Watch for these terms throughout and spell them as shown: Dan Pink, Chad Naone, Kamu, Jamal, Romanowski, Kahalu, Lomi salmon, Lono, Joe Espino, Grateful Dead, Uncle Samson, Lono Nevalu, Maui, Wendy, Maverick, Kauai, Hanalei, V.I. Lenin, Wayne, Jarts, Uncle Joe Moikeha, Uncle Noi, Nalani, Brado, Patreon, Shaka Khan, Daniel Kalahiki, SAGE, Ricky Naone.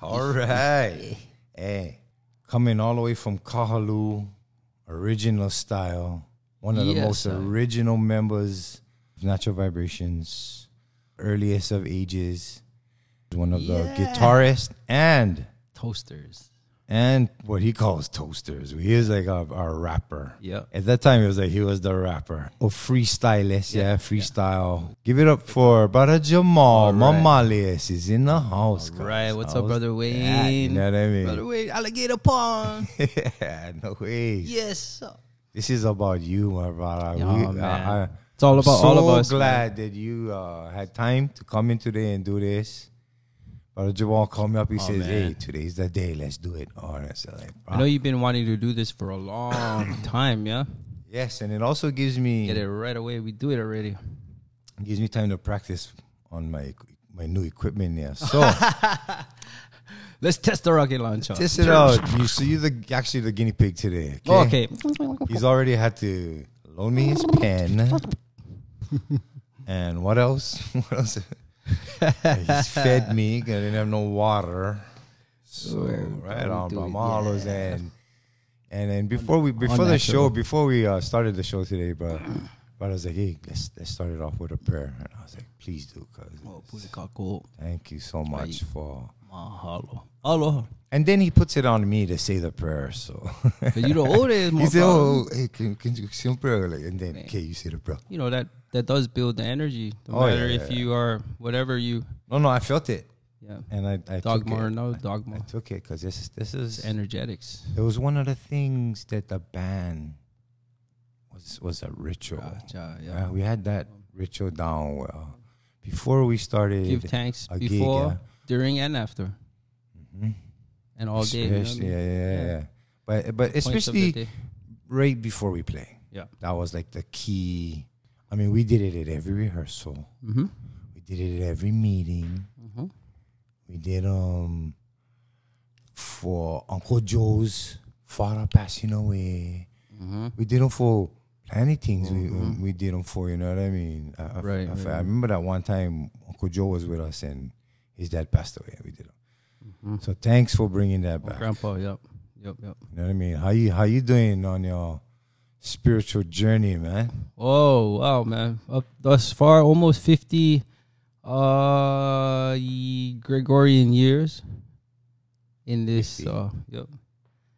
All right. Hey, coming all the way from Kahalu, original style. One of the most original members of Natural Vibrations, earliest of ages. One of the guitarists and toasters. And what he calls toasters. He is like our rapper. Yeah. At that time, he was like, he was the rapper. Or freestylist. Yeah, freestyle. Yeah. Give it up for Brother Jamal. Mamalias is in the house. All right. What's up, Brother Wayne? Yeah, you know what I mean? Brother Wayne, alligator pond. Yeah, no way. Yes. This is about you, my brother. Oh, man. It's all about all of us. So glad that you had time to come in today and do this. Brother Jamal called me up. He says, "Hey, today's the day. Let's do it." Oh, that's like, I know you've been wanting to do this for a long time, yeah. Yes, and it also gives me get it right away. We do it already. It gives me time to practice on my new equipment. Yeah, so let's test the rocket launcher. Test it out. You're actually the guinea pig today. Okay. Oh, okay. He's already had to loan me his pen. And what else? What else? He's fed me because I didn't have no water. So right on, Mamalos. And then before we started the show today, but I was like, hey, let's start it off with a prayer. And I was like, please do, cause thank you so much for mahalo. Aloha. And then he puts it on me to say the prayer. So you the oldest. He said, "Oh, hey, can you say a prayer?" Like, and then, okay, you say the prayer. You know that does build the energy. No matter if you are whatever you. No, I felt it. Yeah. And I dogma or no dogma. I took it because this is energetics. It was one of the things that the band was a ritual. Gotcha, yeah. We had that ritual down well before we started. Give thanks before, during, and after. Mm-hmm. And all day, yeah. But especially right before we play, that was like the key. I mean, we did it at every rehearsal. Mm-hmm. We did it at every meeting. Mm-hmm. We did for Uncle Joe's father passing away. Mm-hmm. We did them for planning things. Mm-hmm. We did them for, you know what I mean. I remember that one time Uncle Joe was with us and his dad passed away. We did them. So thanks for bringing that back, Grandpa. Yep. You know what I mean? How you doing on your spiritual journey, man? Oh wow, man! Up thus far, almost 50 Gregorian years in this. 50. The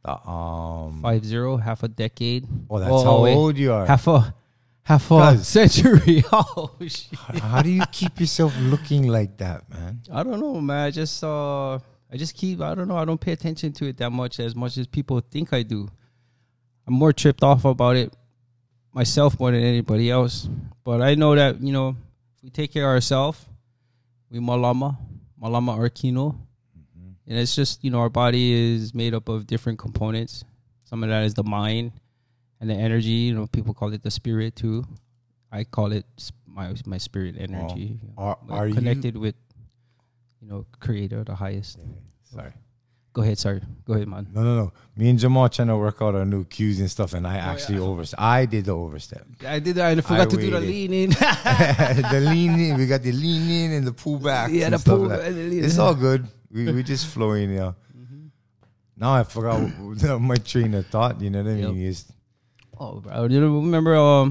50, half a decade. Oh, that's how old you are. Half a century. Oh shit! How do you keep yourself looking like that, man? I don't know, man. I don't know. I don't pay attention to it that much as people think I do. I'm more tripped off about it myself more than anybody else. But I know that, you know, if we take care of ourselves, we malama arkino. Mm-hmm. And it's just, you know, our body is made up of different components. Some of that is the mind and the energy. You know, people call it the spirit too. I call it my spirit energy. Well, are connected with, you know, creator, the highest. Yeah, sorry. Go ahead, man. No. Me and Jamal trying to work out our new cues and stuff, and I actually overstepped. I did the overstep. I did that. I forgot to do the lean in. The lean in. We got the lean in and the pull back. Yeah, the pull back. It's all good. We just flowing, yeah. Mm-hmm. Now I forgot my train of thought. You know what I mean? Oh, bro. You remember?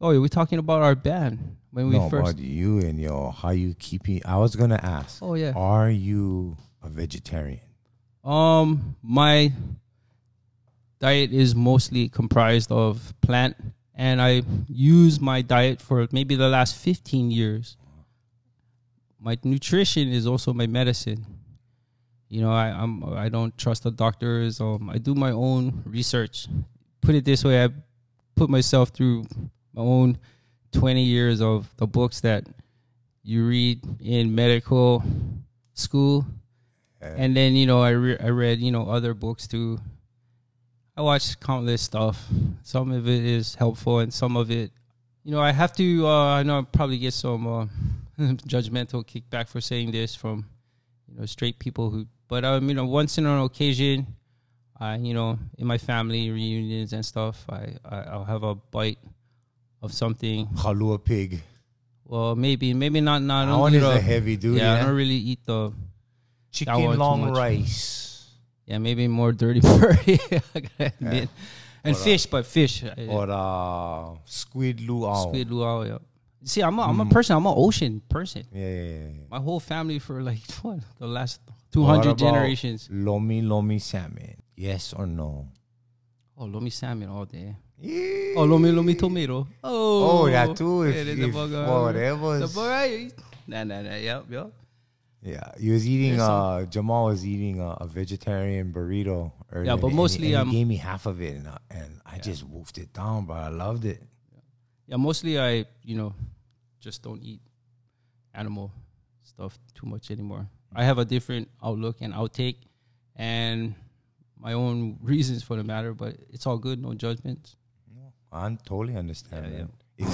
We talking about our band. When we first, about you and your how you keeping. I was gonna ask. Oh yeah. Are you a vegetarian? My diet is mostly comprised of plant, and I use my diet for maybe the last 15 years. My nutrition is also my medicine. You know, I don't trust the doctors. I do my own research. Put it this way, I put myself through my own 20 years of the books that you read in medical school. And then, you know, I read, you know, other books too. I watched countless stuff. Some of it is helpful and some of it, you know, I have to, I know I'll probably get some judgmental kickback for saying this from, you know, straight people who, but, you know, once in an occasion, you know, in my family reunions and stuff, I'll have a bite of something. Halua pig. Well, maybe not. That one is a heavy dude. Yeah, I don't really eat the Chicken long rice. Yeah, maybe more dirty curry. I gotta admit. And fish, but fish. Or squid luau. Squid luau, yeah. See, I'm a person. I'm an ocean person. Yeah. My whole family for like what the last 200 generations. Lomi salmon. Yes or no? Oh, lomi salmon all day. Yeah. Oh, lomi tomato. Oh, that too. If whatever. The burger. Nah. Yep. Yeah, he was eating. Jamal was eating a vegetarian burrito earlier. Yeah, but mostly he gave me half of it, and I just wolfed it down. But I loved it. Yeah, mostly I, just don't eat animal stuff too much anymore. I have a different outlook and outtake, and my own reasons for the matter. But it's all good, no judgments. No, I totally understand. Yeah.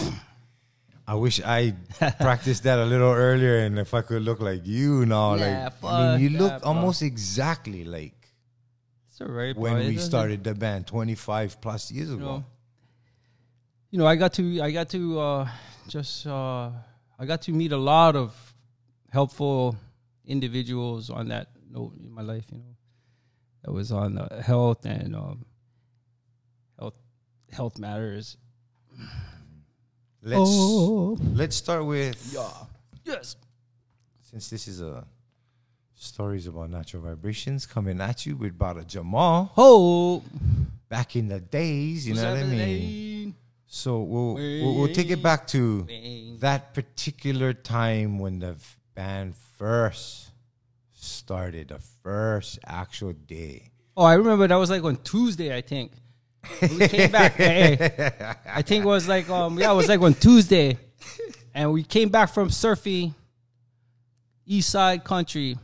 I wish I practiced that a little earlier, and if I could look like you now, you look almost exactly like when we started the band 25 plus years ago. I got to meet a lot of helpful individuals on that note in my life. That was on health and health matters. Let's start with yes. Since this is a stories about natural vibrations coming at you with Brother Jamal. Oh, back in the days, you know what I mean. So we'll take it back to that particular time when the band first started, the first actual day. Oh, I remember that was like on Tuesday, I think. We came back. I think it was like on Tuesday, and we came back from surfing, east side country.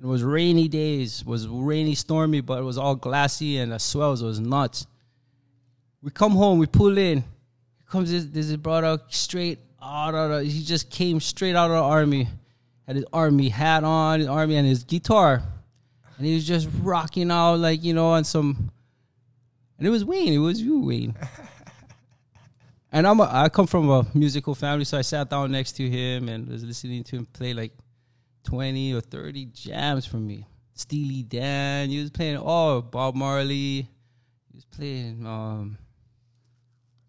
It was rainy days. It was rainy, stormy, but it was all glassy and the swells was nuts. We come home, we pull in. Here comes this brother straight out of. He just came straight out of the army, had his army hat on, his army and his guitar, and he was just rocking out like on some. And it was Wayne. It was you, Wayne. And I come from a musical family, so I sat down next to him and was listening to him play like 20 or 30 jams for me. Steely Dan. He was playing Bob Marley. He was playing...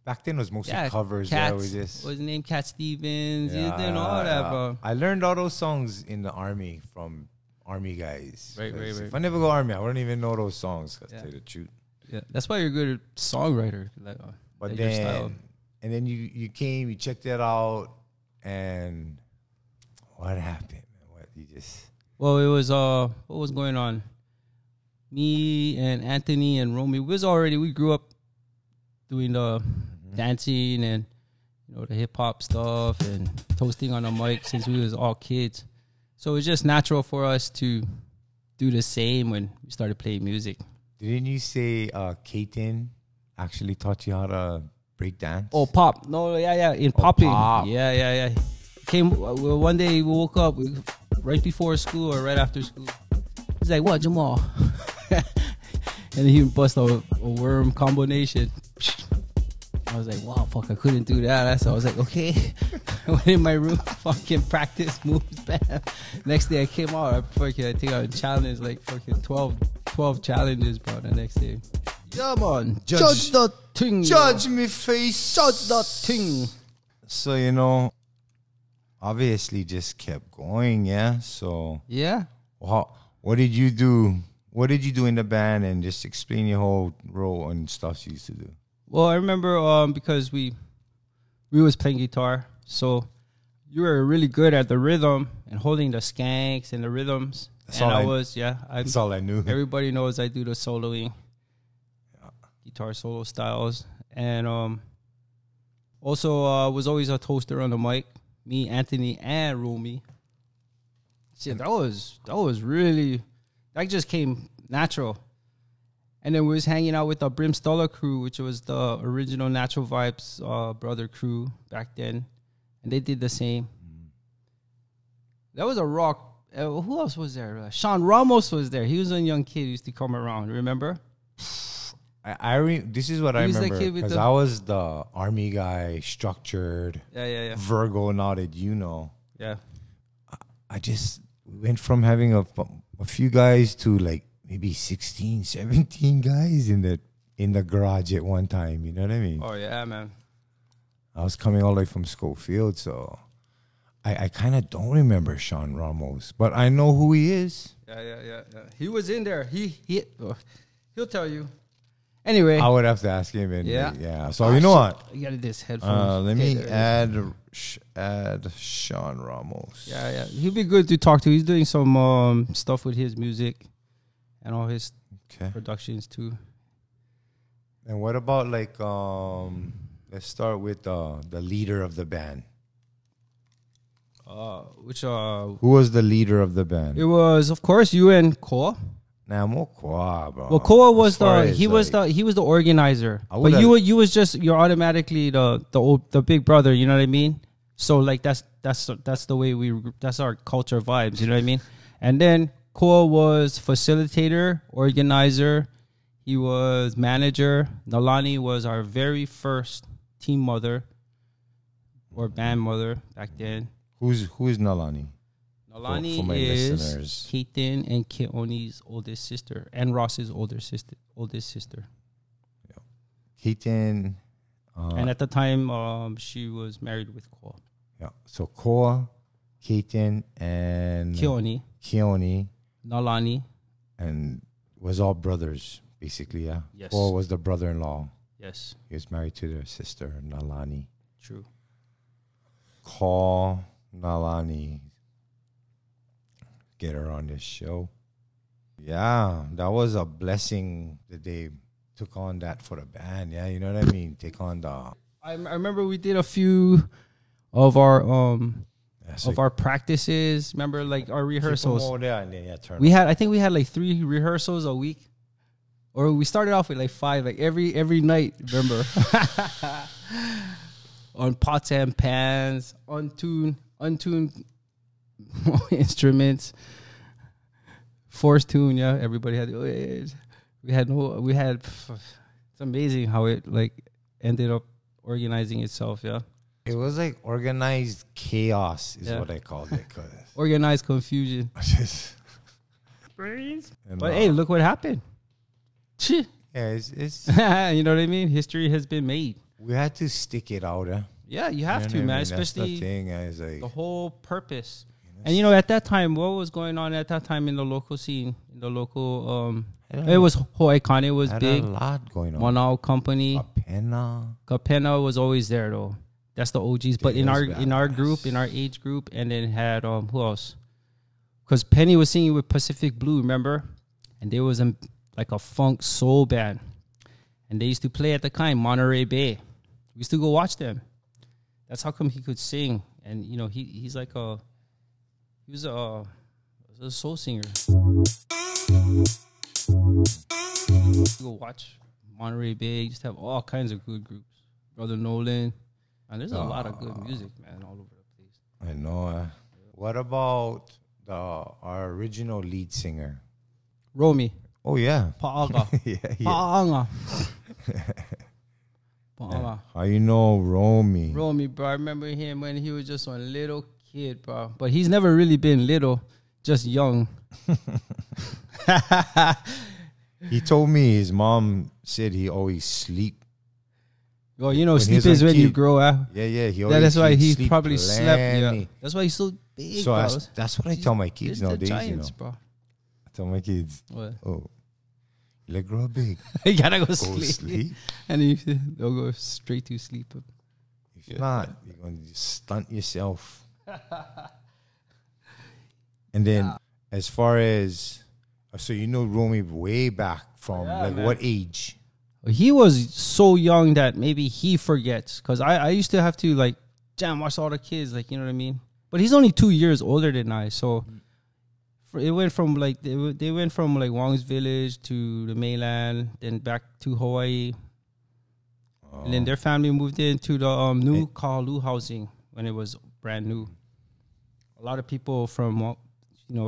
Back then it was mostly covers. Cat was his name, Cat Stevens. Yeah, he was doing all that, bro. I learned all those songs in the army from army guys. Right. If I never go army, I wouldn't even know those songs, to tell you the truth. Yeah, that's why you're a good songwriter. But then, you came, you checked that out, and what happened? What you just? Well, it was what was going on? Me and Anthony and Romy we grew up doing the dancing and the hip hop stuff and toasting on the mic since we was all kids. So it was just natural for us to do the same when we started playing music. Didn't you say Kaitin actually taught you how to break dance? Oh, pop. No, yeah. In popping. Pop. Yeah. One day we woke up right before school or right after school. He's like, what, Jamal? And he bust a worm combination. I was like, wow, fuck, I couldn't do that. So I was like, okay. I went in my room, fucking practice moves, bam. Next day I came out, I think I was challenged like fucking 12 challenges, bro, the next day. Yeah, man. Judge the thing. Judge me face. Judge the thing. So, obviously just kept going, yeah? So... Yeah. What did you do? What did you do in the band? And just explain your whole role and stuff you used to do. Well, I remember because we was playing guitar, so you were really good at the rhythm and holding the skanks and the rhythms. That's all I knew. Everybody knows I do the soloing, guitar solo styles, and also was always a toaster on the mic. Me, Anthony, and Romy. Shit, that was really, that just came natural. And then we was hanging out with the Brim Stoller crew, which was the original Natural Vibes brother crew back then, and they did the same. That was a rock. Who else was there? Sean Ramos was there. He was a young kid who used to come around. Remember? This is what I remember because I was the army guy, structured, Virgo nodded. Yeah. I just went from having a a few guys to like maybe 16, 17 guys in the garage at one time. You know what I mean? Oh, yeah, man. I was coming all the way from Schofield, so I kind of don't remember Sean Ramos, but I know who he is. Yeah. He was in there. He'll tell you. Anyway, I would have to ask him. Yeah. So you know what? I got this headphones. Let me add Sean Ramos. Yeah. He'd be good to talk to. He's doing some stuff with his music and all his productions too. And what about like let's start with the leader of the band. Who was the leader of the band? It was, of course, you and Koa. Nah, more Koa, bro. Well, Koa was he was the organizer. But you was just, you're automatically the big brother. You know what I mean? So like that's the way that's our culture vibes. You know what I mean? And then Koa was facilitator, organizer. He was manager. Nalani was our very first team mother or band mother back then. Who is Nalani? Nalani is Kaitin and Keoni's oldest sister and Ross's oldest sister. Yeah. Kaitin. And at the time, she was married with Koa. Yeah. So Koa, Kaitin, and Keoni, Nalani, and was all brothers basically. Yeah. Yes. Koa was the brother-in-law. Yes. He was married to their sister Nalani. True. Koa. Nalani, get her on this show. Yeah, that was a blessing that they took on that for the band. Yeah, you know what I mean? Take on the... I remember we did a few of our our practices. Remember, like, our rehearsals. I think we had like 3 rehearsals a week. Or we started off with like 5, like every night, remember? On pots and pans, untuned instruments, forced tune. Yeah, everybody had. We had. It's amazing how it like ended up organizing itself. Yeah, it was like organized chaos is what I called it. Organized confusion. But hey, look what happened. Yeah, it's you know what I mean. History has been made. We had to stick it out, huh? Yeah, you have to, man. I mean, especially the whole purpose. And you know, at that time, what was going on at that time in the local scene, in the local, it was Ho'ekane was big. A lot going on. Manao Company. Kapena was always there though. That's the OGs. But in our age group, and then had who else? Because Penny was singing with Pacific Blue, remember? And there was like a funk soul band, and they used to play at the kind Monterey Bay. We used to go watch them. That's how come he could sing. And, you know, he's like a... He was a soul singer. Go watch Monterey Bay. You used to have all kinds of good groups. Brother Nolan. And there's a lot of good music, man, all over the place. I know. What about our original lead singer? Romy. Oh, yeah. Pa'aga. Yeah. Pa'anga. How you know Romy? Romy, bro. I remember him when he was just a little kid, bro. But he's never really been little, just young. He told me his mom said he always sleep. Well, you know, sleep is when you grow up. Yeah. That's why he probably slept. Yeah. That's why he's so big. So that's what I tell my kids nowadays. Giants, you know, bro. I tell my kids, what? Oh. Like grow big. You gotta go sleep. And they'll go straight to sleep. If you're not, you're going to just stunt yourself. And then as far as... So you know Romy way back from what age? He was so young that maybe he forgets. Because I used to have to like watch all the kids. Like, you know what I mean? But he's only 2 years older than I. So... It went from like they went from like Wong's village to the mainland, then back to Hawaii, and then their family moved into the new Kalu housing when it was brand new. A lot of people from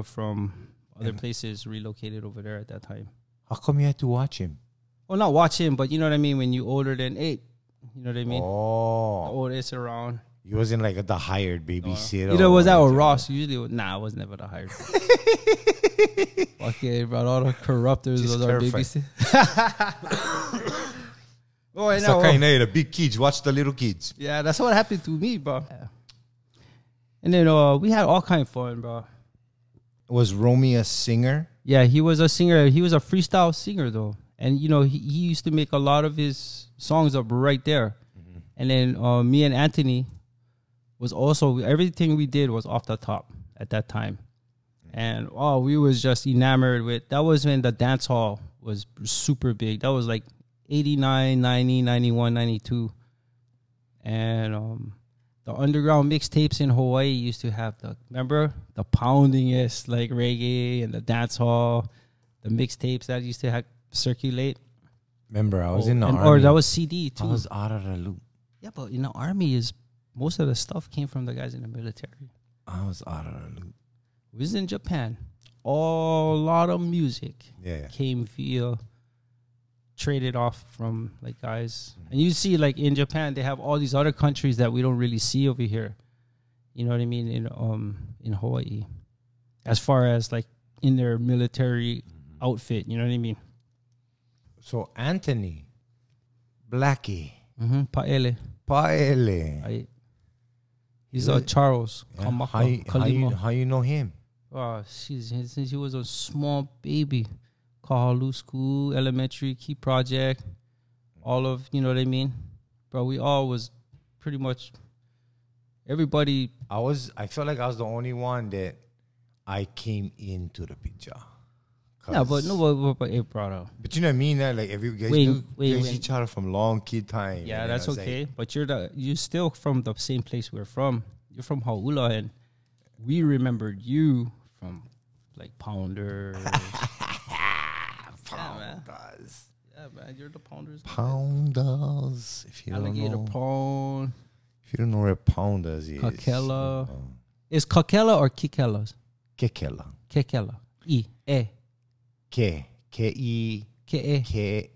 from other places relocated over there at that time. How come you had to watch him? Well, not watch him, but you know what I mean. When you older than 8, you know what I mean. Oh, the oldest around. You wasn't like the hired babysitter. You know, was that with Ross? Usually, nah, I was never the hired. Okay, bro, all the corruptors was our babysitter. Oh, I know. The big kids watch the little kids. Yeah, that's what happened to me, bro. Yeah. And then we had all kind of fun, bro. Was Romy a singer? Yeah, he was a singer. He was a freestyle singer, though. And, you know, he used to make a lot of his songs up right there. Mm-hmm. And then me and Anthony was also, everything we did was off the top at that time. Mm-hmm. And, oh, we was just enamored with, that was when the dance hall was super big. That was like 89, 90, 91, 92. And the underground mixtapes in Hawaii used to have the, remember, the poundingest, like reggae and the dance hall, the mixtapes that used to have, circulate. Remember, I was in the army. Or that was CD too. I was out of the loop. Yeah, but in the army, is most of the stuff came from the guys in the military. I was out of the loop. We was in Japan. A lot of music came via traded off from like guys. And you see, like in Japan, they have all these other countries that we don't really see over here. You know what I mean? In Hawaii, as far as like in their military outfit. You know what I mean? So Anthony, Blackie, Paele. He's Charles. Yeah. How you know him? Oh, since he was a small baby, Kahalu School, Elementary, Key Project, all of, you know what I mean, bro. We all was pretty much everybody. I felt like I was the only one that I came into the picture. Yeah, but it brought up. But you know what I mean? Like every guy knows each other from long kid time. Yeah, that's okay. Like, but you're still from the same place we're from. You're from Haula, and we remembered you from like Pounder. Pounders. Yeah, man, you're the Pounders. Pounders. If you don't know. Pound. If you don't know where Pounders is. Kakela. Is Kakela or Kikelas? Kekela. Kekela. E. E. K E K K,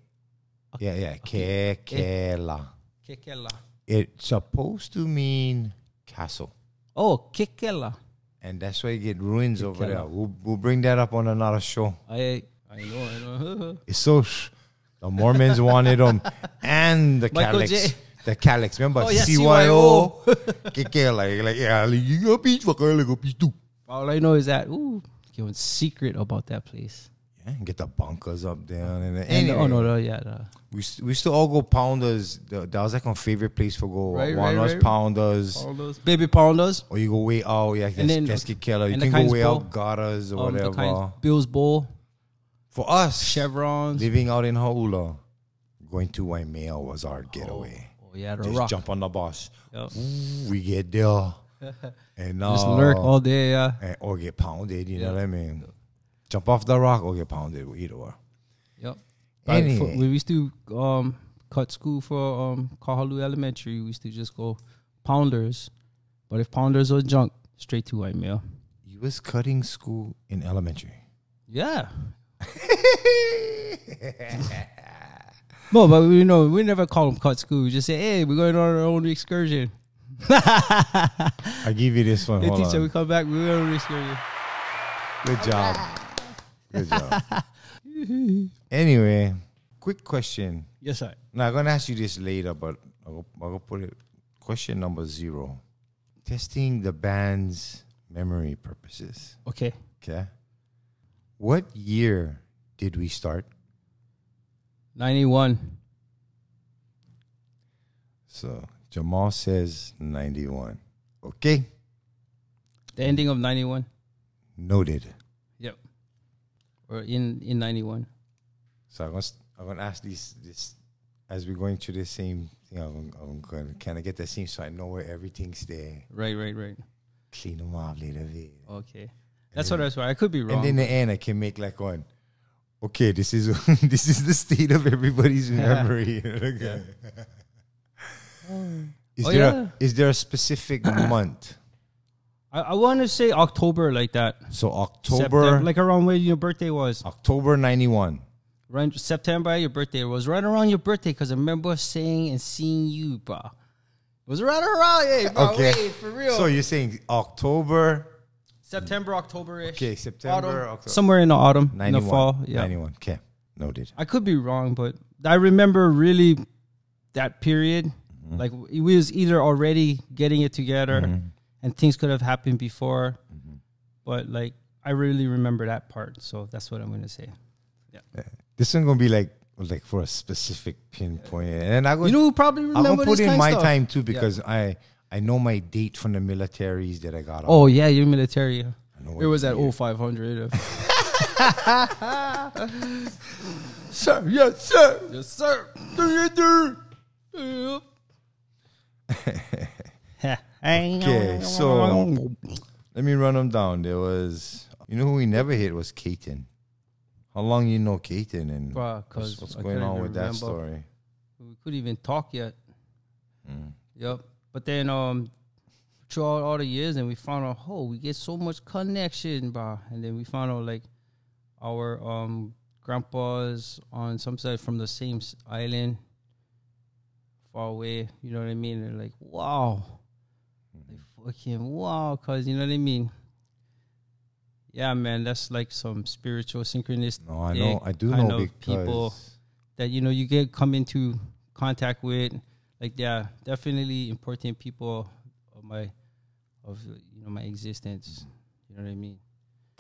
yeah, Kekela. Kekela. It's supposed to mean castle. Oh, Kekela. And that's why you get ruins over there. We'll bring that up on another show. I know. It's so the Mormons wanted them and the Catholics. The Catholics, remember? Oh, yeah, CYO. Kekela. Like, yeah, you go beach, too. All I know is that going secret about that place. And get the bunkers up there, we still all go Pounders. That was like our favorite place for go. Right. Pounders, baby Pounders. Or you go way out, yeah. That's Kekela. You can go way out, Garas or whatever. Bill's Bowl. For us, Chevrons. Living out in Haula, going to Waimea was our getaway. Oh yeah, just jump on the bus. Yep. Ooh, we get there, and just lurk all day, yeah, or get pounded. You know what I mean. Jump off the rock or get pounded, either way. Yep. Anyway. We used to cut school for Kahalu Elementary. We used to just go Pounders. But if Pounders was junk, straight to Waimea. You was cutting school in elementary? Yeah. No, but we never call them cut school. We just say, hey, we're going on our own excursion. I give you this one. Hey, hold teacher, on. We come back, we're going on an excursion. Good job. Good job. Anyway, quick question. Yes, sir. Now, I'm going to ask you this later, but I'll put it. Question number 0. Testing the band's memory purposes. Okay. What year did we start? 91. So, Jamal says 91. Okay. The ending of 91. Noted. Yep. Or in 91. So I'm gonna ask this as we're going through the same thing. I'm gonna kind of get the same so I know where everything's there. Right. Clean them off later. Okay, that's why I could be wrong. And in the end, I can make like one. Okay, this is this is the state of everybody's memory. Okay. Is there a specific month? I want to say October like that. So October. September, like around where your birthday was. October 91. Right, September, your birthday was right around your birthday because I remember saying and seeing you, bro. was around her holiday, bro. Okay. Wait, for real. So you're saying October? September, October-ish. Okay, September, autumn. October. Somewhere in the autumn, 91, in the fall. Yeah. 91, okay. Noted. I could be wrong, but I remember really that period. Mm-hmm. Like, we was either already getting it together and things could have happened before. Mm-hmm. But, like, I really remember that part. So that's what I'm going to say. Yeah. This one's going to be, like for a specific pinpoint. And I would, you know who probably remember this put in my stuff. Time, too, because I know my date from the militaries that I got on. Oh, yeah, you're military. I know it was at 0500. Sir, yes, sir. Yes, sir. Okay, so let me run them down. There was, you know who we never hit was Kaitin. How long you know Kaitin and what's going on with that story? We couldn't even talk yet. Mm. Yep. But then throughout all the years, and we found out, oh, we get so much connection, bro. And then we found out, like, our grandpas on some side from the same island, far away, you know what I mean? They're like, wow. Like, fucking wow, cuz, you know what I mean? Yeah, man, that's like some spiritual synchronicity. No, I know. I do know people that, you know, you get come into contact with. Like, yeah, definitely important people of my existence. You know what I mean?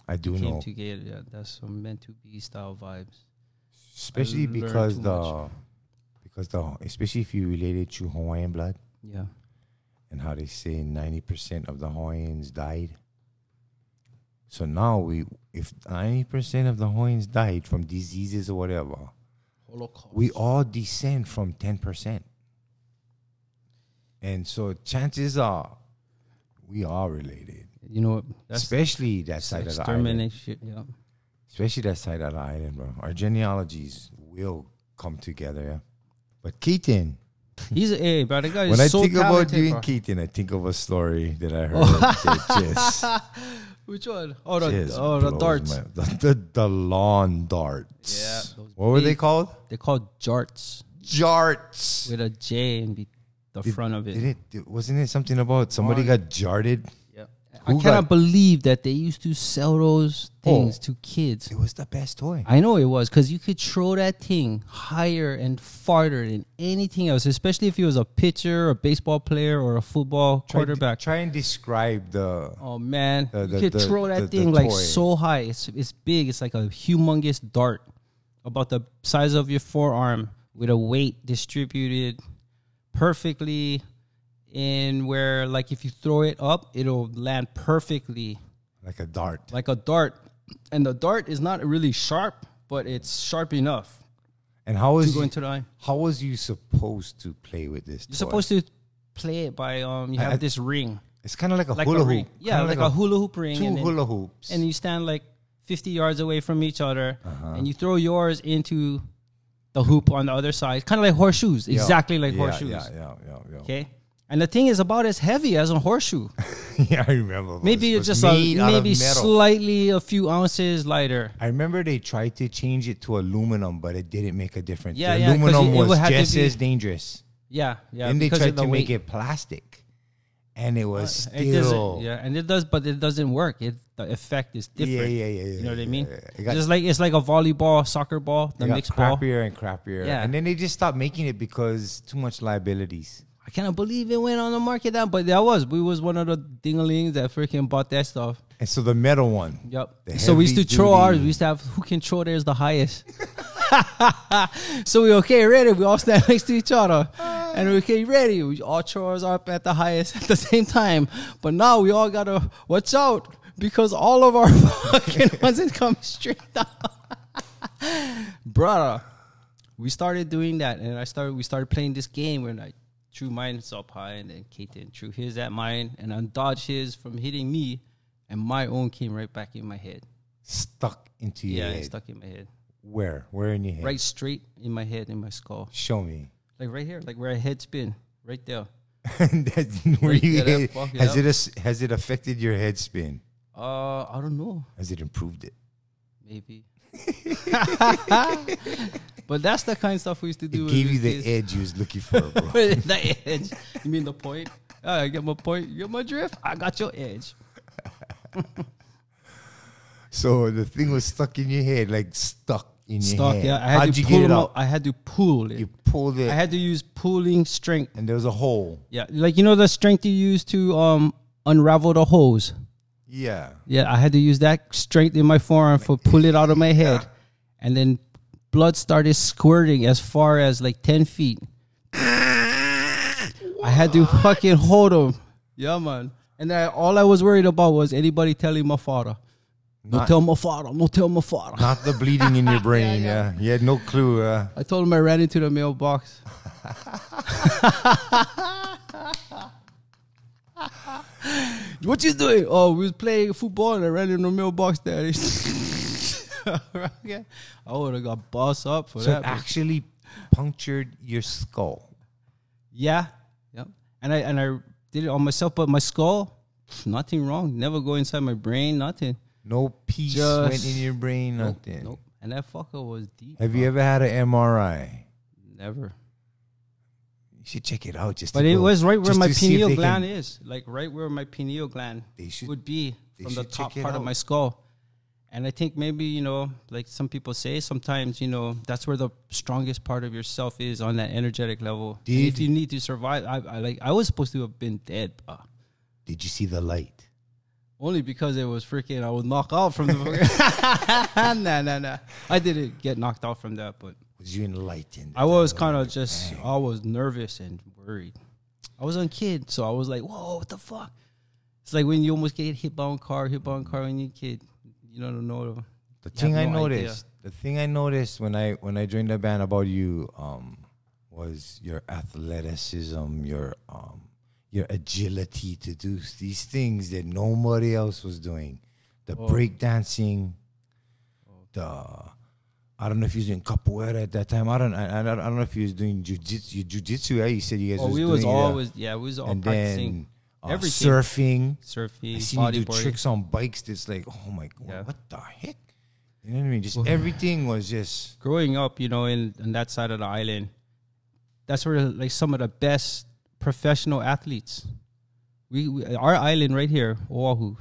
I do know. Together, yeah, that's some meant to be style vibes. Especially especially if you related to Hawaiian blood. Yeah. And how they say 90% of the Hawaiians died. So now if 90% of the Hawaiians died from diseases or whatever, Holocaust, we all descend from 10%. And so chances are we are related. You know, that's especially that side of the island. Yeah. Especially that side of the island, bro. Our genealogies will come together, yeah. But Kaitin. He's bro, the guy is so talented. When I think about you and Kaitin, I think of a story that I heard. Which one? Oh, the darts. The lawn darts. Yeah. What were they called? They're called jarts. Jarts. With a J and B. Front of it. Wasn't it something about somebody got jarted? Yeah. I cannot believe that they used to sell those things to kids. It was the best toy. I know it was, because you could throw that thing higher and farther than anything else, especially if he was a pitcher, a baseball player, or a football quarterback. Try and describe the... Oh, man. You could throw that thing like so high. It's big. It's like a humongous dart about the size of your forearm with a weight distributed perfectly in where, like, if you throw it up, it'll land perfectly. Like a dart. And the dart is not really sharp, but it's sharp enough. And how was you supposed to play with this? You're supposed to play it by, you have this ring. It's kind of like a hula hoop. Yeah, like a hula hoop ring. Two hula hoops. And you stand like 50 yards away from each other. And you throw yours into the hoop on the other side, kind of like horseshoes, exactly like horseshoes. Yeah. Okay, and the thing is about as heavy as a horseshoe. Yeah, I remember. Maybe it's just maybe slightly a few ounces lighter. I remember they tried to change it to aluminum, but it didn't make a difference. Yeah, the aluminum was just as dangerous. Yeah. Then they tried to make it plastic, and it was still. And it does, but it doesn't work. The effect is different. Yeah. You know what I mean? Yeah. It's like a volleyball, soccer ball, the mixed ball. Crappier and crappier. Yeah. And then they just stopped making it because too much liabilities. I cannot believe it went on the market now, but we was one of the dinglings that freaking bought that stuff. And so the metal one. Yep. So we used to throw ours. We used to have who can throw theirs the highest. So we ready. We all stand next to each other. And ready. We all throw ours up at the highest at the same time. But now we all gotta watch out, because all of our fucking ones that come straight down. Brother, we started doing that, and we started playing this game when I threw mine up high, and then Kaitin threw his at mine, and I dodged his from hitting me, and my own came right back in my head. Stuck into your head? Yeah, stuck in my head. Where? Where in your head? Right straight in my head, in my skull. Show me. Like right here, like where I head spin, right there. Has it affected your head spin? I don't know. Has it improved it? Maybe. But that's the kind of stuff we used to do. It gave you the edge you was looking for, bro. The edge. You mean the point? I get my point. You get my drift? I got your edge. So the thing was stuck in your head, like stuck in your head. Yeah. How'd you get it out? I had to pull it. You pulled it. I had to use pulling strength. And there was a hole. Yeah. Like, you know, the strength you use to unravel the hose. Yeah. Yeah, I had to use that strength in my forearm for pull it out of my head. And then blood started squirting as far as like 10 feet. I had to fucking hold him. Yeah, man. And all I was worried about was anybody telling my father. No tell my father. No tell my father. Not the bleeding in your brain. Yeah. You had no clue. I told him I ran into the mailbox. What you doing? Oh, we was playing football and I ran into the mailbox, Daddy. I would have got bossed up for that. So it actually punctured your skull. Yeah. Yep. And I did it on myself, but my skull, nothing wrong. Never go inside my brain, nothing. No piece went in your brain, nothing. Nope. And that fucker was deep. Have you ever had an MRI? Never. You should check it out. But it was right where my pineal gland is. Like right where my pineal gland would be from the top part of my skull. And I think maybe, you know, like some people say, sometimes, you know, that's where the strongest part of yourself is on that energetic level. If you need to survive, I was supposed to have been dead. Did you see the light? Only because it was freaking, I was knocked out from the fucking. Nah. I didn't get knocked out from that, but. Was you enlightened? I was kind of just, I was nervous and worried. I was a kid, so I was like, whoa, what the fuck? It's like when you almost get hit by a car when you're a kid. You don't know. The thing I noticed when I joined the band about you was your athleticism, your agility to do these things that nobody else was doing. The breakdancing, I don't know if you was doing capoeira at that time. I don't know if you was doing jujitsu. You said you guys was doing. We was all practicing. Surfing. I seen you do tricks on bikes. That's like, oh my god, what the heck? You know what I mean? Just everything was just. Growing up, you know, in that side of the island, that's where like some of the best professional athletes. Our island right here, Oahu,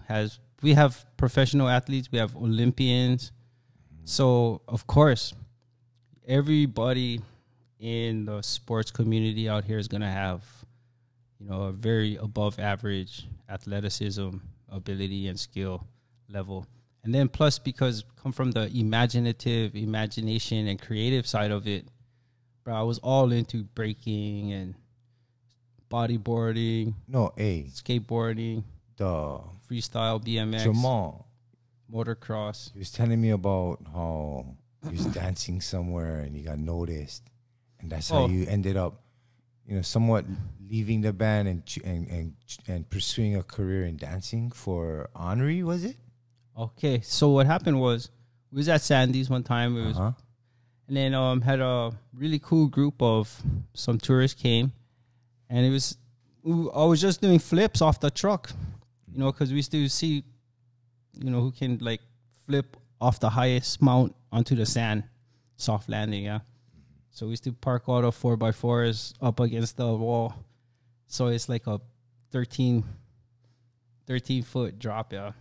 we have professional athletes. We have Olympians. So of course, everybody in the sports community out here is gonna have, you know, a very above average athleticism, ability, and skill level. And then plus, because come from the imagination and creative side of it, bro, I was all into breaking and bodyboarding. Skateboarding. Freestyle BMX. Jamal. Motocross. He was telling me about how he was dancing somewhere and he got noticed. And that's how you ended up, you know, somewhat leaving the band and pursuing a career in dancing for Henri, was it? Okay, so what happened was we was at Sandy's one time. It was, and then had a really cool group of some tourists came, and it was I was just doing flips off the truck, you know, because we used to see, you know, who can like flip off the highest mount onto the sand, soft landing, yeah. So we used to park all the 4x4s up against the wall. So it's like a 13-foot drop, yeah.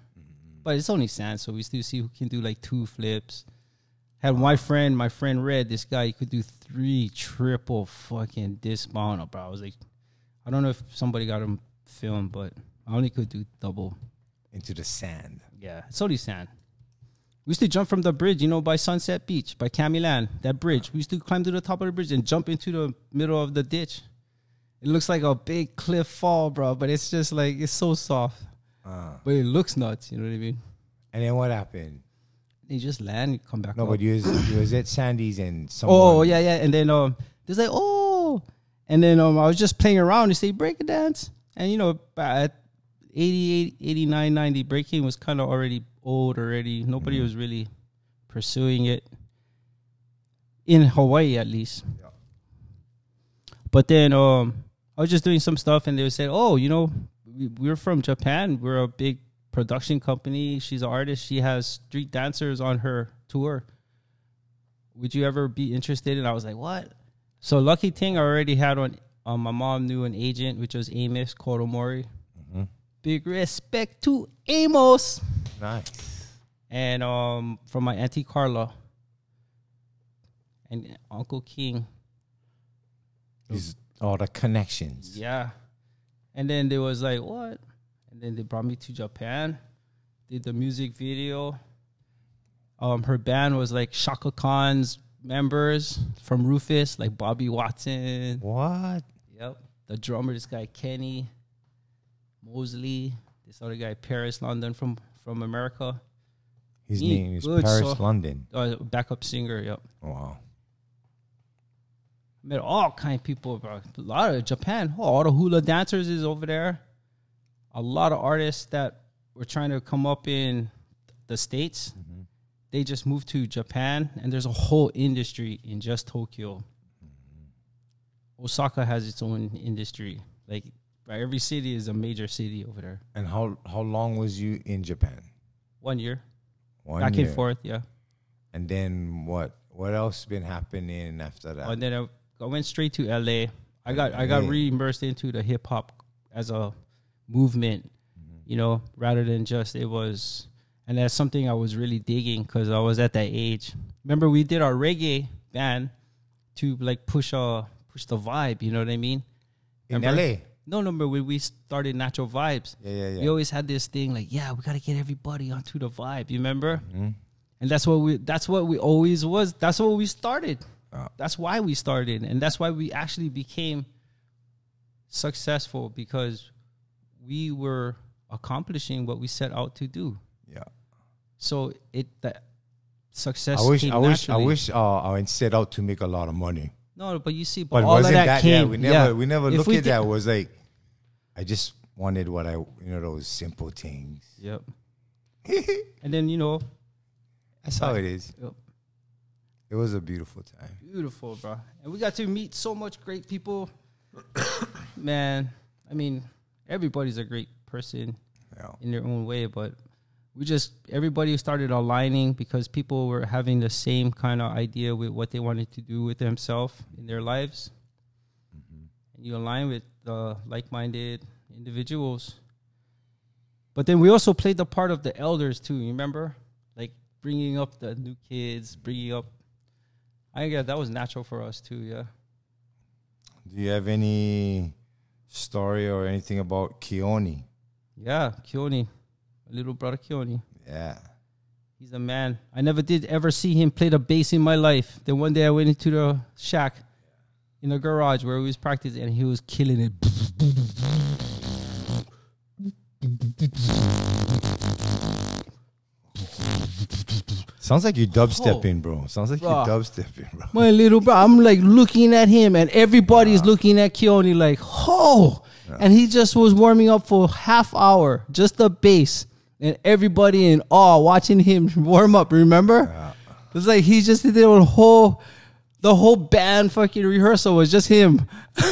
But it's only sand, so we used to see who can do like 2 flips. Had my friend Red, this guy, he could do 3 triple fucking dismount, bro. I was like, I don't know if somebody got him filmed, but I only could do double. Into the sand. Yeah, it's only sand. We used to jump from the bridge, you know, by Sunset Beach, by Camilan, that bridge. We used to climb to the top of the bridge and jump into the middle of the ditch. It looks like a big cliff fall, bro, but it's just like, it's so soft. But it looks nuts, you know what I mean? And then what happened? They just land and come back up. No, but you was at Sandy's and someone. Oh, yeah. And then there's like, oh. And then I was just playing around. They say, break a dance. And, you know, at 88, 89, 90, breaking was kind of already old already. Nobody was really pursuing it in Hawaii, at least. Yeah. But then I was just doing some stuff, and they would say, "Oh, you know, we're from Japan. We're a big production company. She's an artist. She has street dancers on her tour. would you ever be interested? And I was like, what? So lucky thing, I already had on, my mom knew an agent, which was Amos Kodomori. Mm-hmm. Big respect to Amos. Nice. And from my auntie Carla and Uncle King. These all the connections. Yeah. And then they was like, what? And then they brought me to Japan, did the music video. Her band was like Shaka Khan's members from Rufus, like Bobby Watson. What? Yep. The drummer, this guy Kenny Mosley. This other guy Paris London from America. His name is Paris London. Backup singer. Yep. Wow. Met all kind of people, bro. A lot of Japan. Oh, all the hula dancers is over there. A lot of artists that were trying to come up in the States. Mm-hmm. They just moved to Japan, and there's a whole industry in just Tokyo. Mm-hmm. Osaka has its own industry. Like, every city is a major city over there. And how long was you in Japan? 1 year. Back and forth, yeah. And then what? What else been happening after that? And then I went straight to LA. I got reimmersed into the hip hop as a movement, mm-hmm. you know, rather than just it was. And that's something I was really digging because I was at that age. Remember, we did our reggae band to like push the vibe. You know what I mean? Remember? In LA? No, remember when we started Natural Vibes? Yeah. We always had this thing like, yeah, we gotta get everybody onto the vibe. You remember? Mm-hmm. And that's what we always was. That's what we started. Oh. That's why we started, and that's why we actually became successful because we were accomplishing what we set out to do. Yeah. So that success came naturally. I set out to make a lot of money. No, but you see, but all wasn't of that came. Yeah, we never looked at that. It was like, I just wanted what I, those simple things. Yep. And then, that's how it is. Yep. It was a beautiful time. Beautiful, bro. And we got to meet so much great people. Man, I mean, everybody's a great person in their own way, but everybody started aligning because people were having the same kind of idea with what they wanted to do with themselves in their lives. Mm-hmm. And you align with like-minded individuals. But then we also played the part of the elders too, you remember? Like bringing up the new kids, bringing up. I guess that was natural for us too, yeah. Do you have any story or anything about Keoni? Yeah, Keoni. Little brother Keoni. Yeah. He's a man. I never did ever see him play the bass in my life. Then one day I went into the shack in the garage where we was practicing and he was killing it. Sounds like you're dubstepping, bro. Sounds like you're dubstepping, bro. My little bro. I'm like looking at him and everybody's looking at Keoni like, oh. Yeah. And he just was warming up for half hour, just the bass. And everybody in awe watching him warm up, remember? Yeah. It's like he just did the whole band fucking rehearsal was just him. he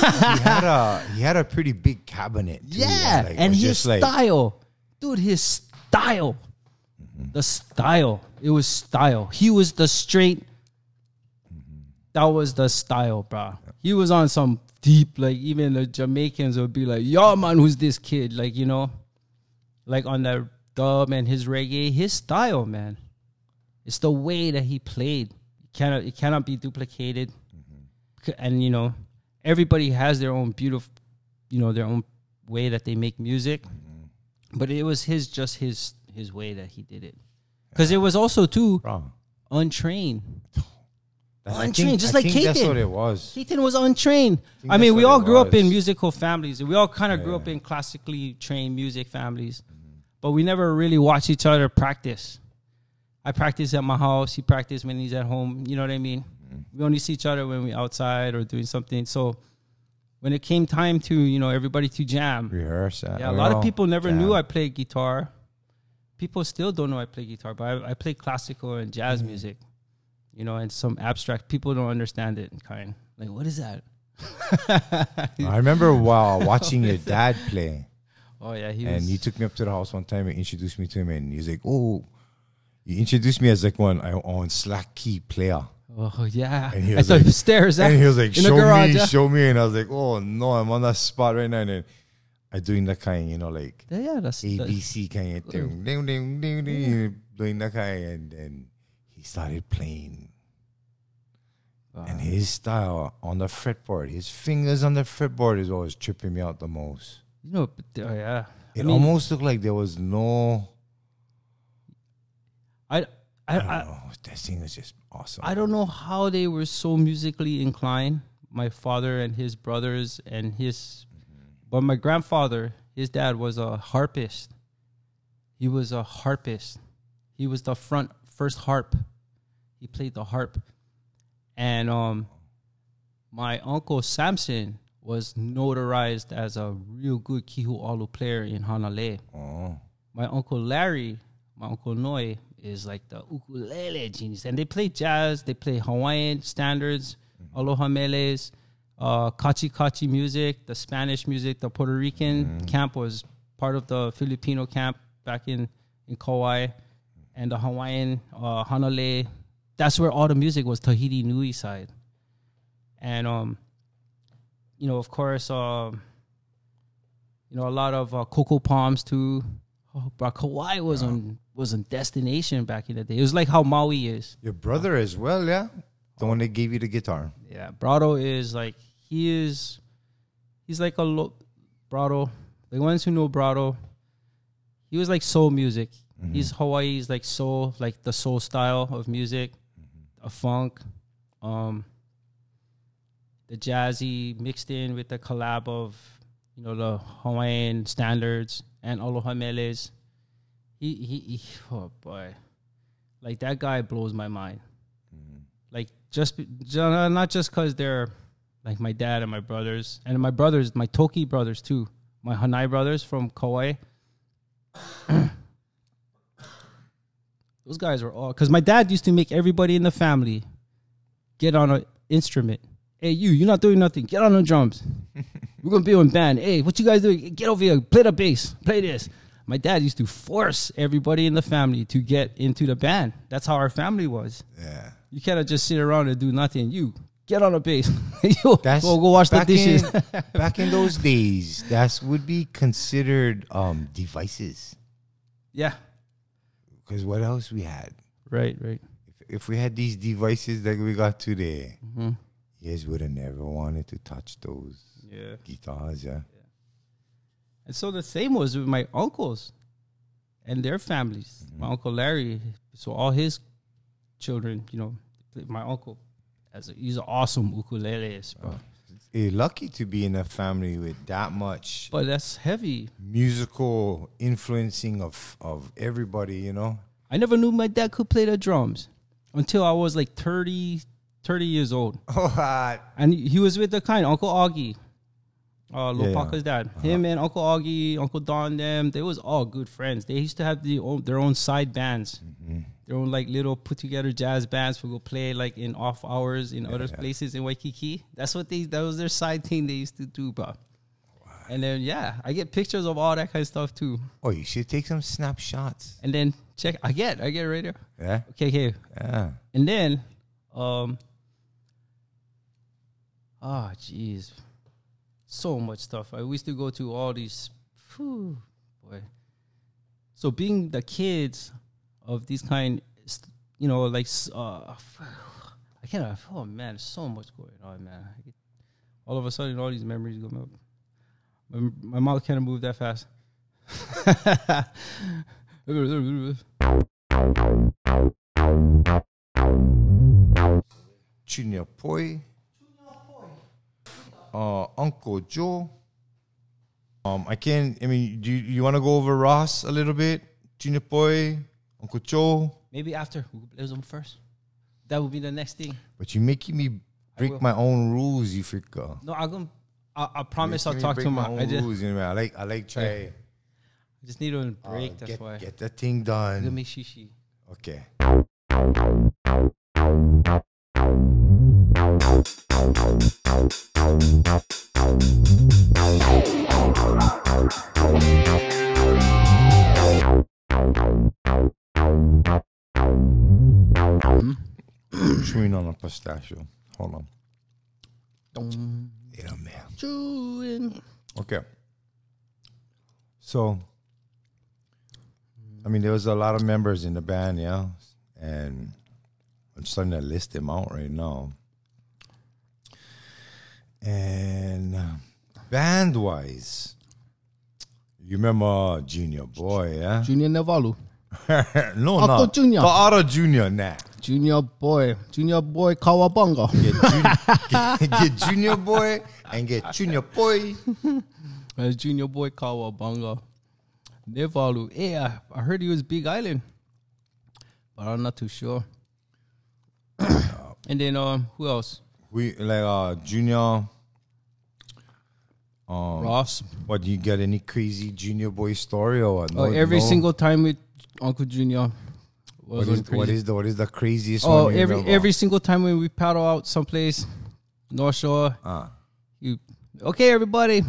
had a pretty big cabinet. Too, yeah, like, and his style. Dude, his style. Mm-hmm. The style. It was style. He was the straight. Mm-hmm. That was the style, bro. Yeah. He was on some deep, like even the Jamaicans would be like, yo, man, who's this kid? Like, like on the dub and his reggae, his style, man. It's the way that he played. It cannot be duplicated. Mm-hmm. And, everybody has their own beautiful, their own way that they make music. Mm-hmm. But it was his way that he did it. Because it was also, too, untrained. Untrained, just like Kaitin. That's what it was. Kaitin was untrained. I mean, we all grew up in musical families. We all kind of grew up in classically trained music families. Mm-hmm. But we never really watched each other practice. I practice at my house. He practices when he's at home. You know what I mean? Mm-hmm. We only see each other when we're outside or doing something. So when it came time to, everybody to jam. Rehearse. Yeah, a lot of people never knew I played guitar. People still don't know I play guitar. But I play classical and jazz mm-hmm. music. And some abstract people don't understand it. Kind like, what is that? I remember watching your dad play. Oh yeah, he took me up to the house one time and introduced me to him, and he's like, "Oh, you introduced me as like one on slack key player." Oh, yeah. And he was at like, the stairs. And he was like, show me. And I was like, oh, no, I'm on that spot right now. And then I'm doing that kind, you know, like that's ABC kind of thing. Doing that kind. And he started playing. And his style on the fretboard, his fingers on the fretboard is always tripping me out the most. You know, It almost looked like there was no... I don't know. That thing is just awesome. I don't know how they were so musically inclined. My father and his brothers and his... But my grandfather, his dad was a harpist. He was a harpist. He was the first harp. He played the harp. And my Uncle Samson was notarized as a real good Kihu'alu player in Hanalei. Oh. My Uncle Larry, my Uncle Noi, is like the ukulele genius. And they play jazz. They play Hawaiian standards, aloha meles, kachi-kachi music, the Spanish music, the Puerto Rican camp was part of the Filipino camp back in Kauai. And the Hawaiian Hanalei. That's where all the music was, Tahiti Nui side. And, you know, of course, you know, a lot of Coco Palms too. Oh, but Kauai was on destination back in the day. It was like how Maui is. Your brother as well, yeah? The one that gave you the guitar. Yeah, Brado is like, he's like a Brado. The ones who know Brado, he was like soul music. He's Hawaii's like soul, like the soul style of music. A funk, the jazzy mixed in with the collab of, you know, the Hawaiian standards and aloha meles. He oh boy, like that guy blows my mind. Like not just because they're like my dad and my brothers, and my Toki brothers too, my Hanai brothers from Kauai. Those guys were all... Because my dad used to make everybody in the family get on an instrument. Hey, you're not doing nothing. Get on the drums. We're going to be in band. Hey, what you guys doing? Get over here. Play the bass. Play this. My dad used to force everybody in the family to get into the band. That's how our family was. Yeah. You cannot just sit around and do nothing. You, get on the bass. Go wash the dishes. Back in those days, that would be considered devices. Yeah. Because what else we had? Right. If we had these devices that we got today, you guys would have never wanted to touch those guitars, And so the same was with my uncles and their families. My Uncle Larry, so all his children, you know, my uncle, he's an awesome ukuleleist, bro. You're lucky to be in a family with that much. But that's heavy. Musical influencing of everybody, you know? I never knew my dad could play the drums until I was like 30 years old. Oh, and he was with the kind, Uncle Auggie, Lopaka's dad. Him and Uncle Auggie, Uncle Don, them, they was all good friends. They used to have their own side bands. Their own like little put together jazz bands who go play like in off hours in other places in Waikiki. That's what that was their side thing they used to do, bro. Wow. And then I get pictures of all that kind of stuff too. Oh, you should take some snapshots. And then check I get it right here. Yeah. Okay. Yeah. And then oh jeez. So much stuff. I used to go to all these boy. So being the kids of these kind, you know, like, I can't, oh man, so much going on, man. All of a sudden, all these memories go up. My mouth can't move that fast. Junior Boy. Uncle Joe. Do you want to go over Ross a little bit? Junior Boy. Uncle Joe. Maybe after. We'll play them first. That would be the next thing. But you're making me break my own rules, you freaker. No, I promise I'll talk to him. I like try. Yeah. I just need to break, that's why. Get that thing done. Let me shishi. Okay. Chewing on a on pistachio. Hold on. Yeah, man. Chewing. Okay. So, I mean, there was a lot of members in the band, yeah? And I'm starting to list them out right now. And band-wise, you remember Junior Boy, yeah? Junior Nevalu. No, Auto no. Junior. The Auto Junior, nah. Junior Boy. Junior Boy Kawabongo. Get Junior Boy and get Junior Boy. Junior Boy Kawabongo. Nevalu. Yeah, I heard he was Big Island, but I'm not too sure. And then who else? We like Junior Ross. What, do you get any crazy Junior Boy story or what? No, every single time with Uncle Junior. What is the craziest? Oh, one every single time when we paddle out someplace, North Shore. Okay, everybody.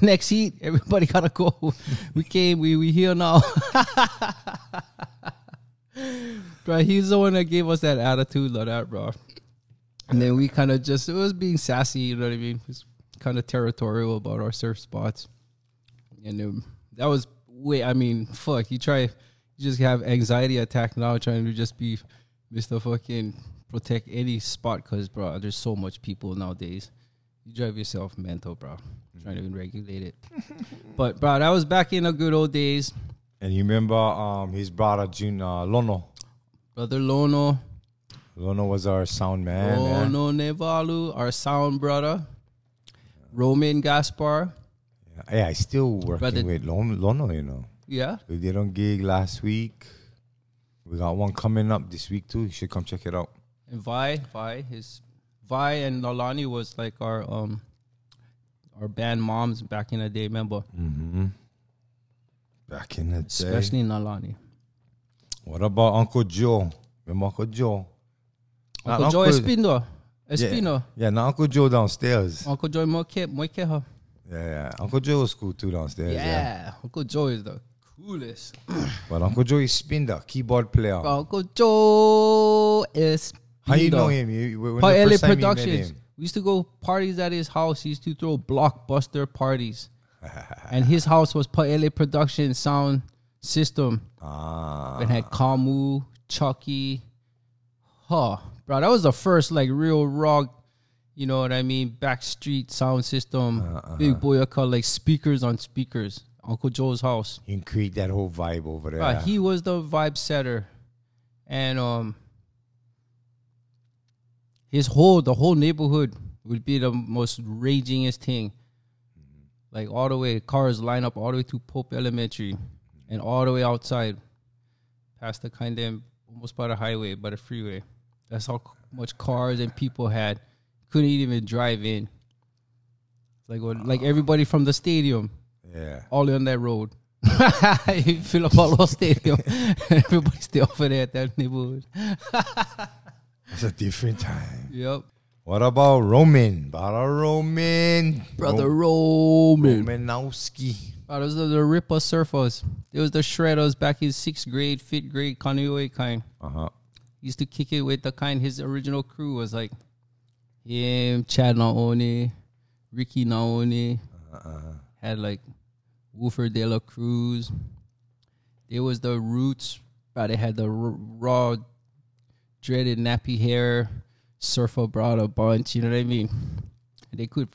Next heat, everybody gotta go. We came. We here now. Bro, he's the one that gave us that attitude, love that, bro. And then we kind of just, it was being sassy, you know what I mean? It was kind of territorial about our surf spots. And that was, wait, I mean, fuck, you just have anxiety attack now trying to just be Mr. Fucking protect any spot because, bro, there's so much people nowadays. You drive yourself mental, bro, trying to regulate it. But, bro, that was back in the good old days. And you remember his brother, Lono. Brother Lono. Lono was our sound man. Lono Nevalu, our sound brother. Roman Gaspar. Yeah, I still working with Lono, you know. Yeah. We did on gig last week. We got one coming up this week, too. You should come check it out. And Vi and Nalani was like our band moms back in the day, remember? Mm-hmm. Back in the day. Especially Nalani. What about Uncle Joe? Remember Uncle Joe? Uncle Joe Espino. Espino. Yeah, now Uncle Joe downstairs. Uncle Joe Moikeha. Yeah. Uncle Joe was cool too downstairs. Yeah. Uncle Joe is the coolest. But Uncle Joe Espino, keyboard player. Uncle Joe Espino. How you know him? Paele Productions. We used to go parties at his house. He used to throw blockbuster parties. And his house was Paele Production Sound System. And had Kamu, Chucky. Huh. Bro, that was the first like real raw, you know what I mean, backstreet sound system. Big boyaka, like speakers on speakers. Uncle Joe's house. You can create that whole vibe over there. Bro, he was the vibe setter. And his the whole neighborhood would be the most ragingest thing. Like all the way, cars line up all the way to Pope Elementary and all the way outside past the kind of almost by the highway, by the freeway. That's how much cars and people had. Couldn't even drive in. Like everybody from the stadium. Yeah. All on that road. You fill up all those stadium. Everybody's still over there at that neighborhood. It's a different time. Yep. What about Roman? Brother Roman. Romanowski. Those are the Ripper Surfers. It was the Shredders back in 6th grade, 5th grade, Kaneohe kind. Used to kick it with the kind. His original crew was like him, Chad Naone, Ricky Naone. Had like Woofer De La Cruz. It was the Roots. They had the raw, dreaded nappy hair. Surfer brought a bunch, you know what I mean? And they could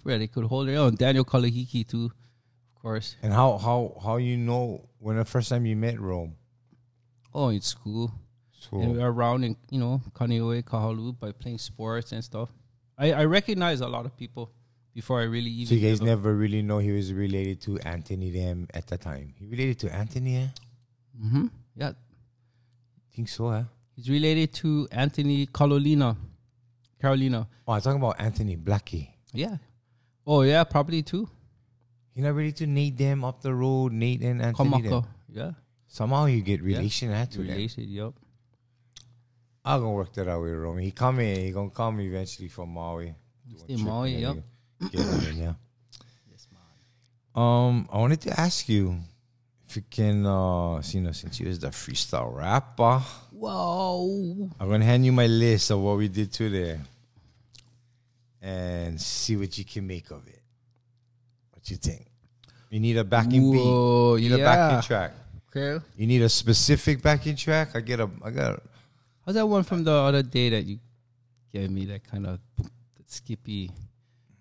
hold their own. Daniel Kalahiki too, of course. And how you know when the first time you met Rome? Oh, in school. And we were around in, you know, Kaneohe, Kahalu, by playing sports and stuff. I recognize a lot of people before I really even... So you guys never really know he was related to Anthony them at the time. He related to Anthony, eh? Mm-hmm. Yeah. I think so, eh? He's related to Anthony Carolina. Oh, I'm talking about Anthony Blackie. Yeah. Oh, yeah, probably too. You're not ready to Nate them up the road, Nate and Anthony. Kamaka, yeah. Somehow you get relation to them. Related, yep. I'm going to work that out with Romy. He come in. He going to come eventually from Maui. In Maui, yep. Get in, yeah. Yes, Maui. I wanted to ask you if you can, you know, since you was the freestyle rapper... Whoa. I'm going to hand you my list of what we did today and see what you can make of it. What you think? You need a backing beat. You need a backing track. Okay. You need a specific backing track? I got a how's that one from the other day that you gave me, that kind of skippy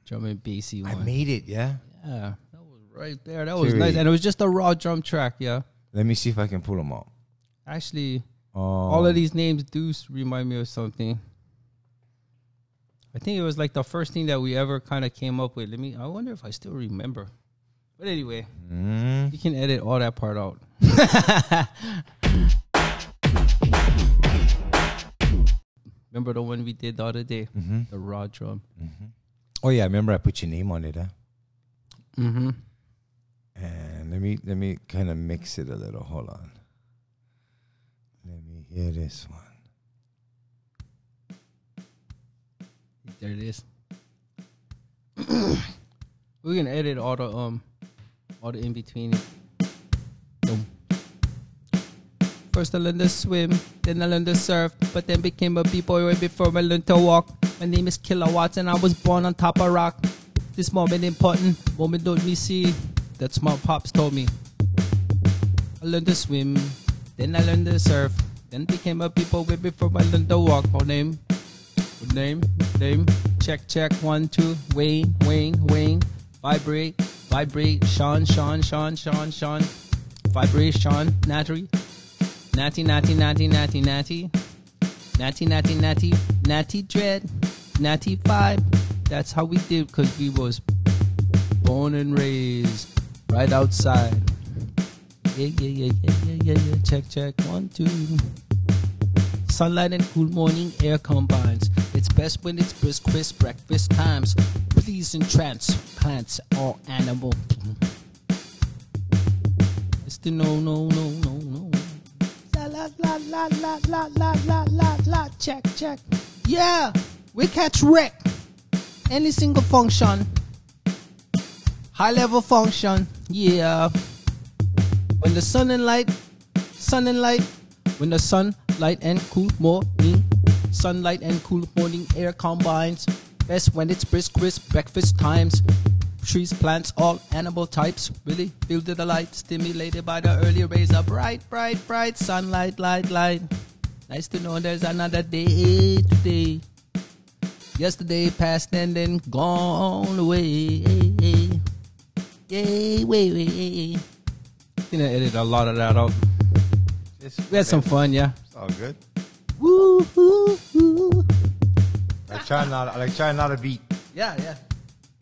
drum and bassy one? I made it, yeah? Yeah. That was right there. That was nice. And it was just a raw drum track, yeah? Let me see if I can pull them out. Actually, all of these names do remind me of something. I think it was like the first thing that we ever kind of came up with. I wonder if I still remember. But anyway, you can edit all that part out. Remember the one we did the other day? Mm-hmm. The raw drum. Mm-hmm. Oh, yeah. I remember I put your name on it, huh? Mm-hmm. And let me kind of mix it a little. Hold on. Let me hear this one. There it is. We're gonna edit all the in between. First I learned to swim, then I learned to surf, but then became a b-boy way before I learned to walk. My name is Kilowatts and I was born on top of rock. This moment important, moment don't we see? That's what pops told me. I learned to swim, then I learned to surf, then became a people way before I learned to walk. Whole name, good name, name. Check, check. 1, 2. Wayne, Wayne, Wayne. Vibrate, vibrate. Sean, Sean, Sean, Sean, Sean. Vibrate, Sean. Natty, natty, natty, natty, natty, natty. Natty, natty, natty, natty. Dread, natty vibe. That's how we did, cause we was born and raised right outside. Yeah, yeah, yeah, yeah, yeah, yeah, yeah. Check, check. 1, 2. Sunlight and cool morning air combines. It's best when it's brisk, crisp breakfast times. Please entrance plants or animal. It's the no, no, no, no, no. La, la, la, la, la, la, la, la, la. Check, check. Yeah, we catch wreck. Any single function. High level function. Yeah. When the sun and light, when the sun light and cool morning, sunlight and cool morning air combines. Best when it's brisk, crisp breakfast times. Trees, plants, all animal types really feel the delight, stimulated by the early rays of bright, bright, bright sunlight, light, light. Nice to know there's another day today. Yesterday passed and then gone away. Yay, wait, wait. I'm gonna edit a lot of that out. We had some fun, yeah. It's all good. Woo hoo hoo. I like trying not a beat. Yeah, yeah.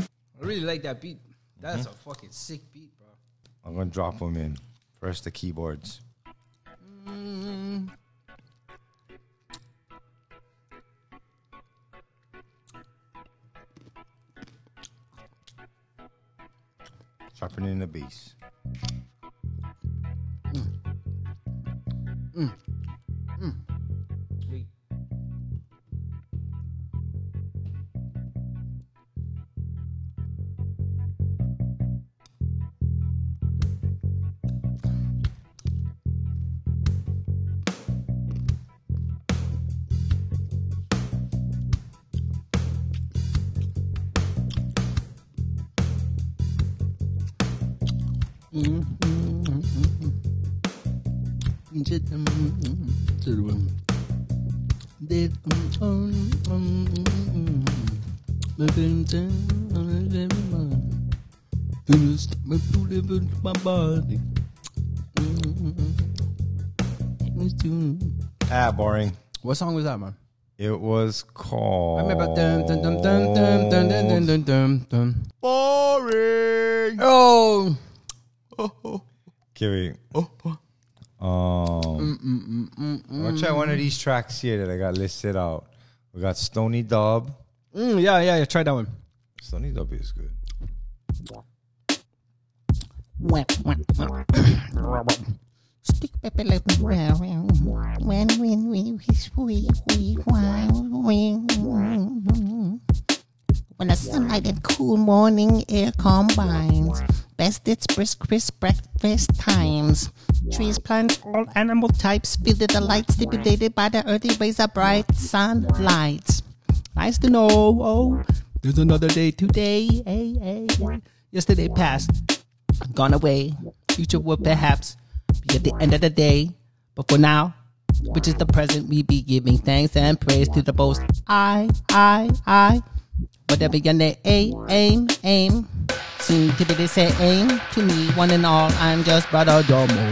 I really like that beat. That's a fucking sick beat, bro. I'm gonna drop them in. First the keyboards. Dropping in the bass. Mm. Mm. Hey. Ah, boring. What song was that, man? It was called. I remember. Dun, dun, dun, dun, dun, dun, dun, dun, dun, dun. Boring. Oh. Oh, oh. Kiwi. Oh. Oh. I'm gonna try one of these tracks here that I got listed out. We got Stony Dub. Yeah, yeah, yeah. Try that one. Stony Dub is good. Stick pepper like when the sunlight and cool morning air combines. best its brisk breakfast times. Trees, plants, all animal types feel the delight stipulated by the earthy rays of bright sunlight. Nice to know. Oh, there's another day today. Hey. Yesterday passed, gone away. Future will perhaps be at the end of the day. But for now, which is the present, we be giving thanks and praise to the Most I. Whatever your name, aim. Seem to be the same to me, one and all. I'm just Brado Domo,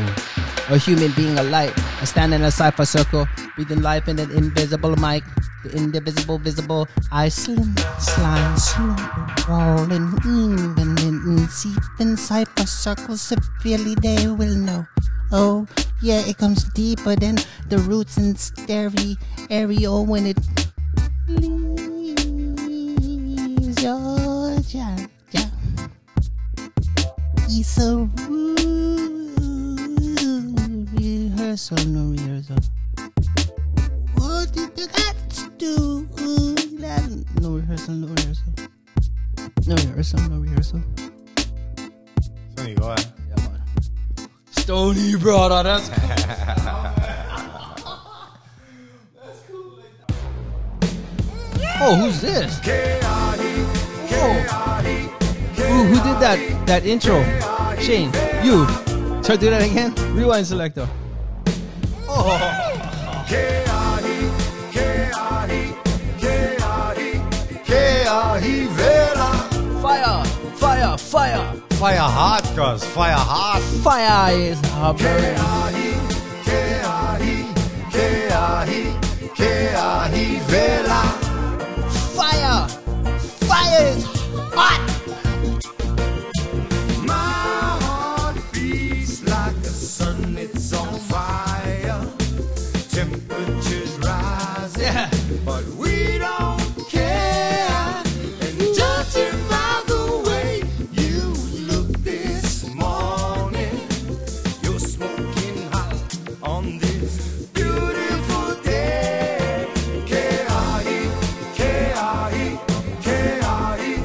a human being alight. I stand in a cipher circle, breathing life in an invisible mic. The indivisible visible, I slim, slime, slump, rolling, even in seeping cipher circles. Severely they will know. Oh, yeah, it comes deeper than the roots and starry aerial when it leaves your jaw. It's a rehearsal, no rehearsal. What did you got to do? No rehearsal. Stony boy. Yeah, boy. Stony brother, that's cool. Oh, who's this? Oh. Who did that intro? Shane, you. Try to do that again? Rewind selector. Oh. Fire. Fire hot, guys. Fire hot. Fire is hot. Fire is hot. But we don't care. And judging by the way you look this morning, you're smoking hot on this beautiful day. KRE, KRE, KRE,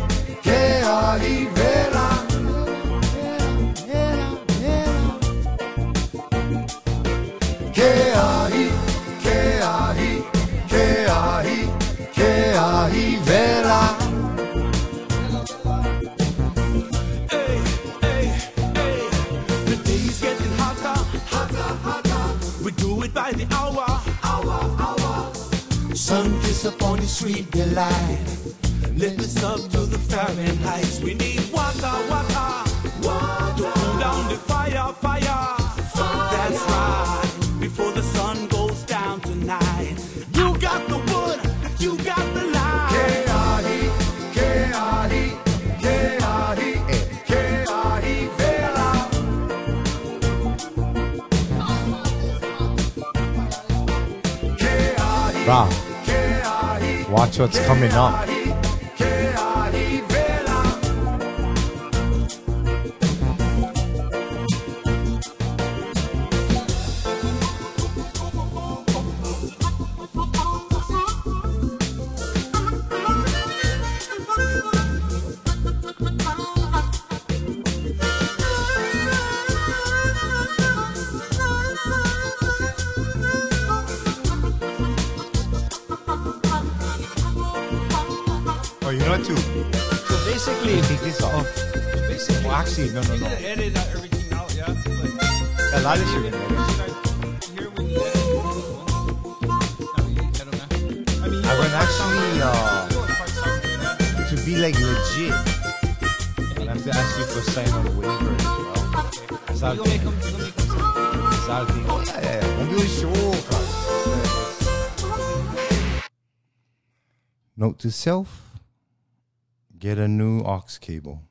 KRE Vela. KRE, KRE. K.R.E. Vela. Hey, hey, hey. The day's getting hotter. We do it by the hour. Sun kiss upon the sweet delight. Lift us up to the Fahrenheit. We need water. To cool down the fire. That's right. Before the sun goes down tonight. You got the wood. You got the light. K.R.E., K.R.E., K.R.E., K.R.E. Vela. Rob, watch what's coming up. K.R.E. Vela. No. Edit out everything out, yeah. A lot of shit. I would actually, to be like legit, I'd have to ask you for sign on waiver as well. Salty. Oh yeah. I'm really sure. Note to self: get a new aux cable.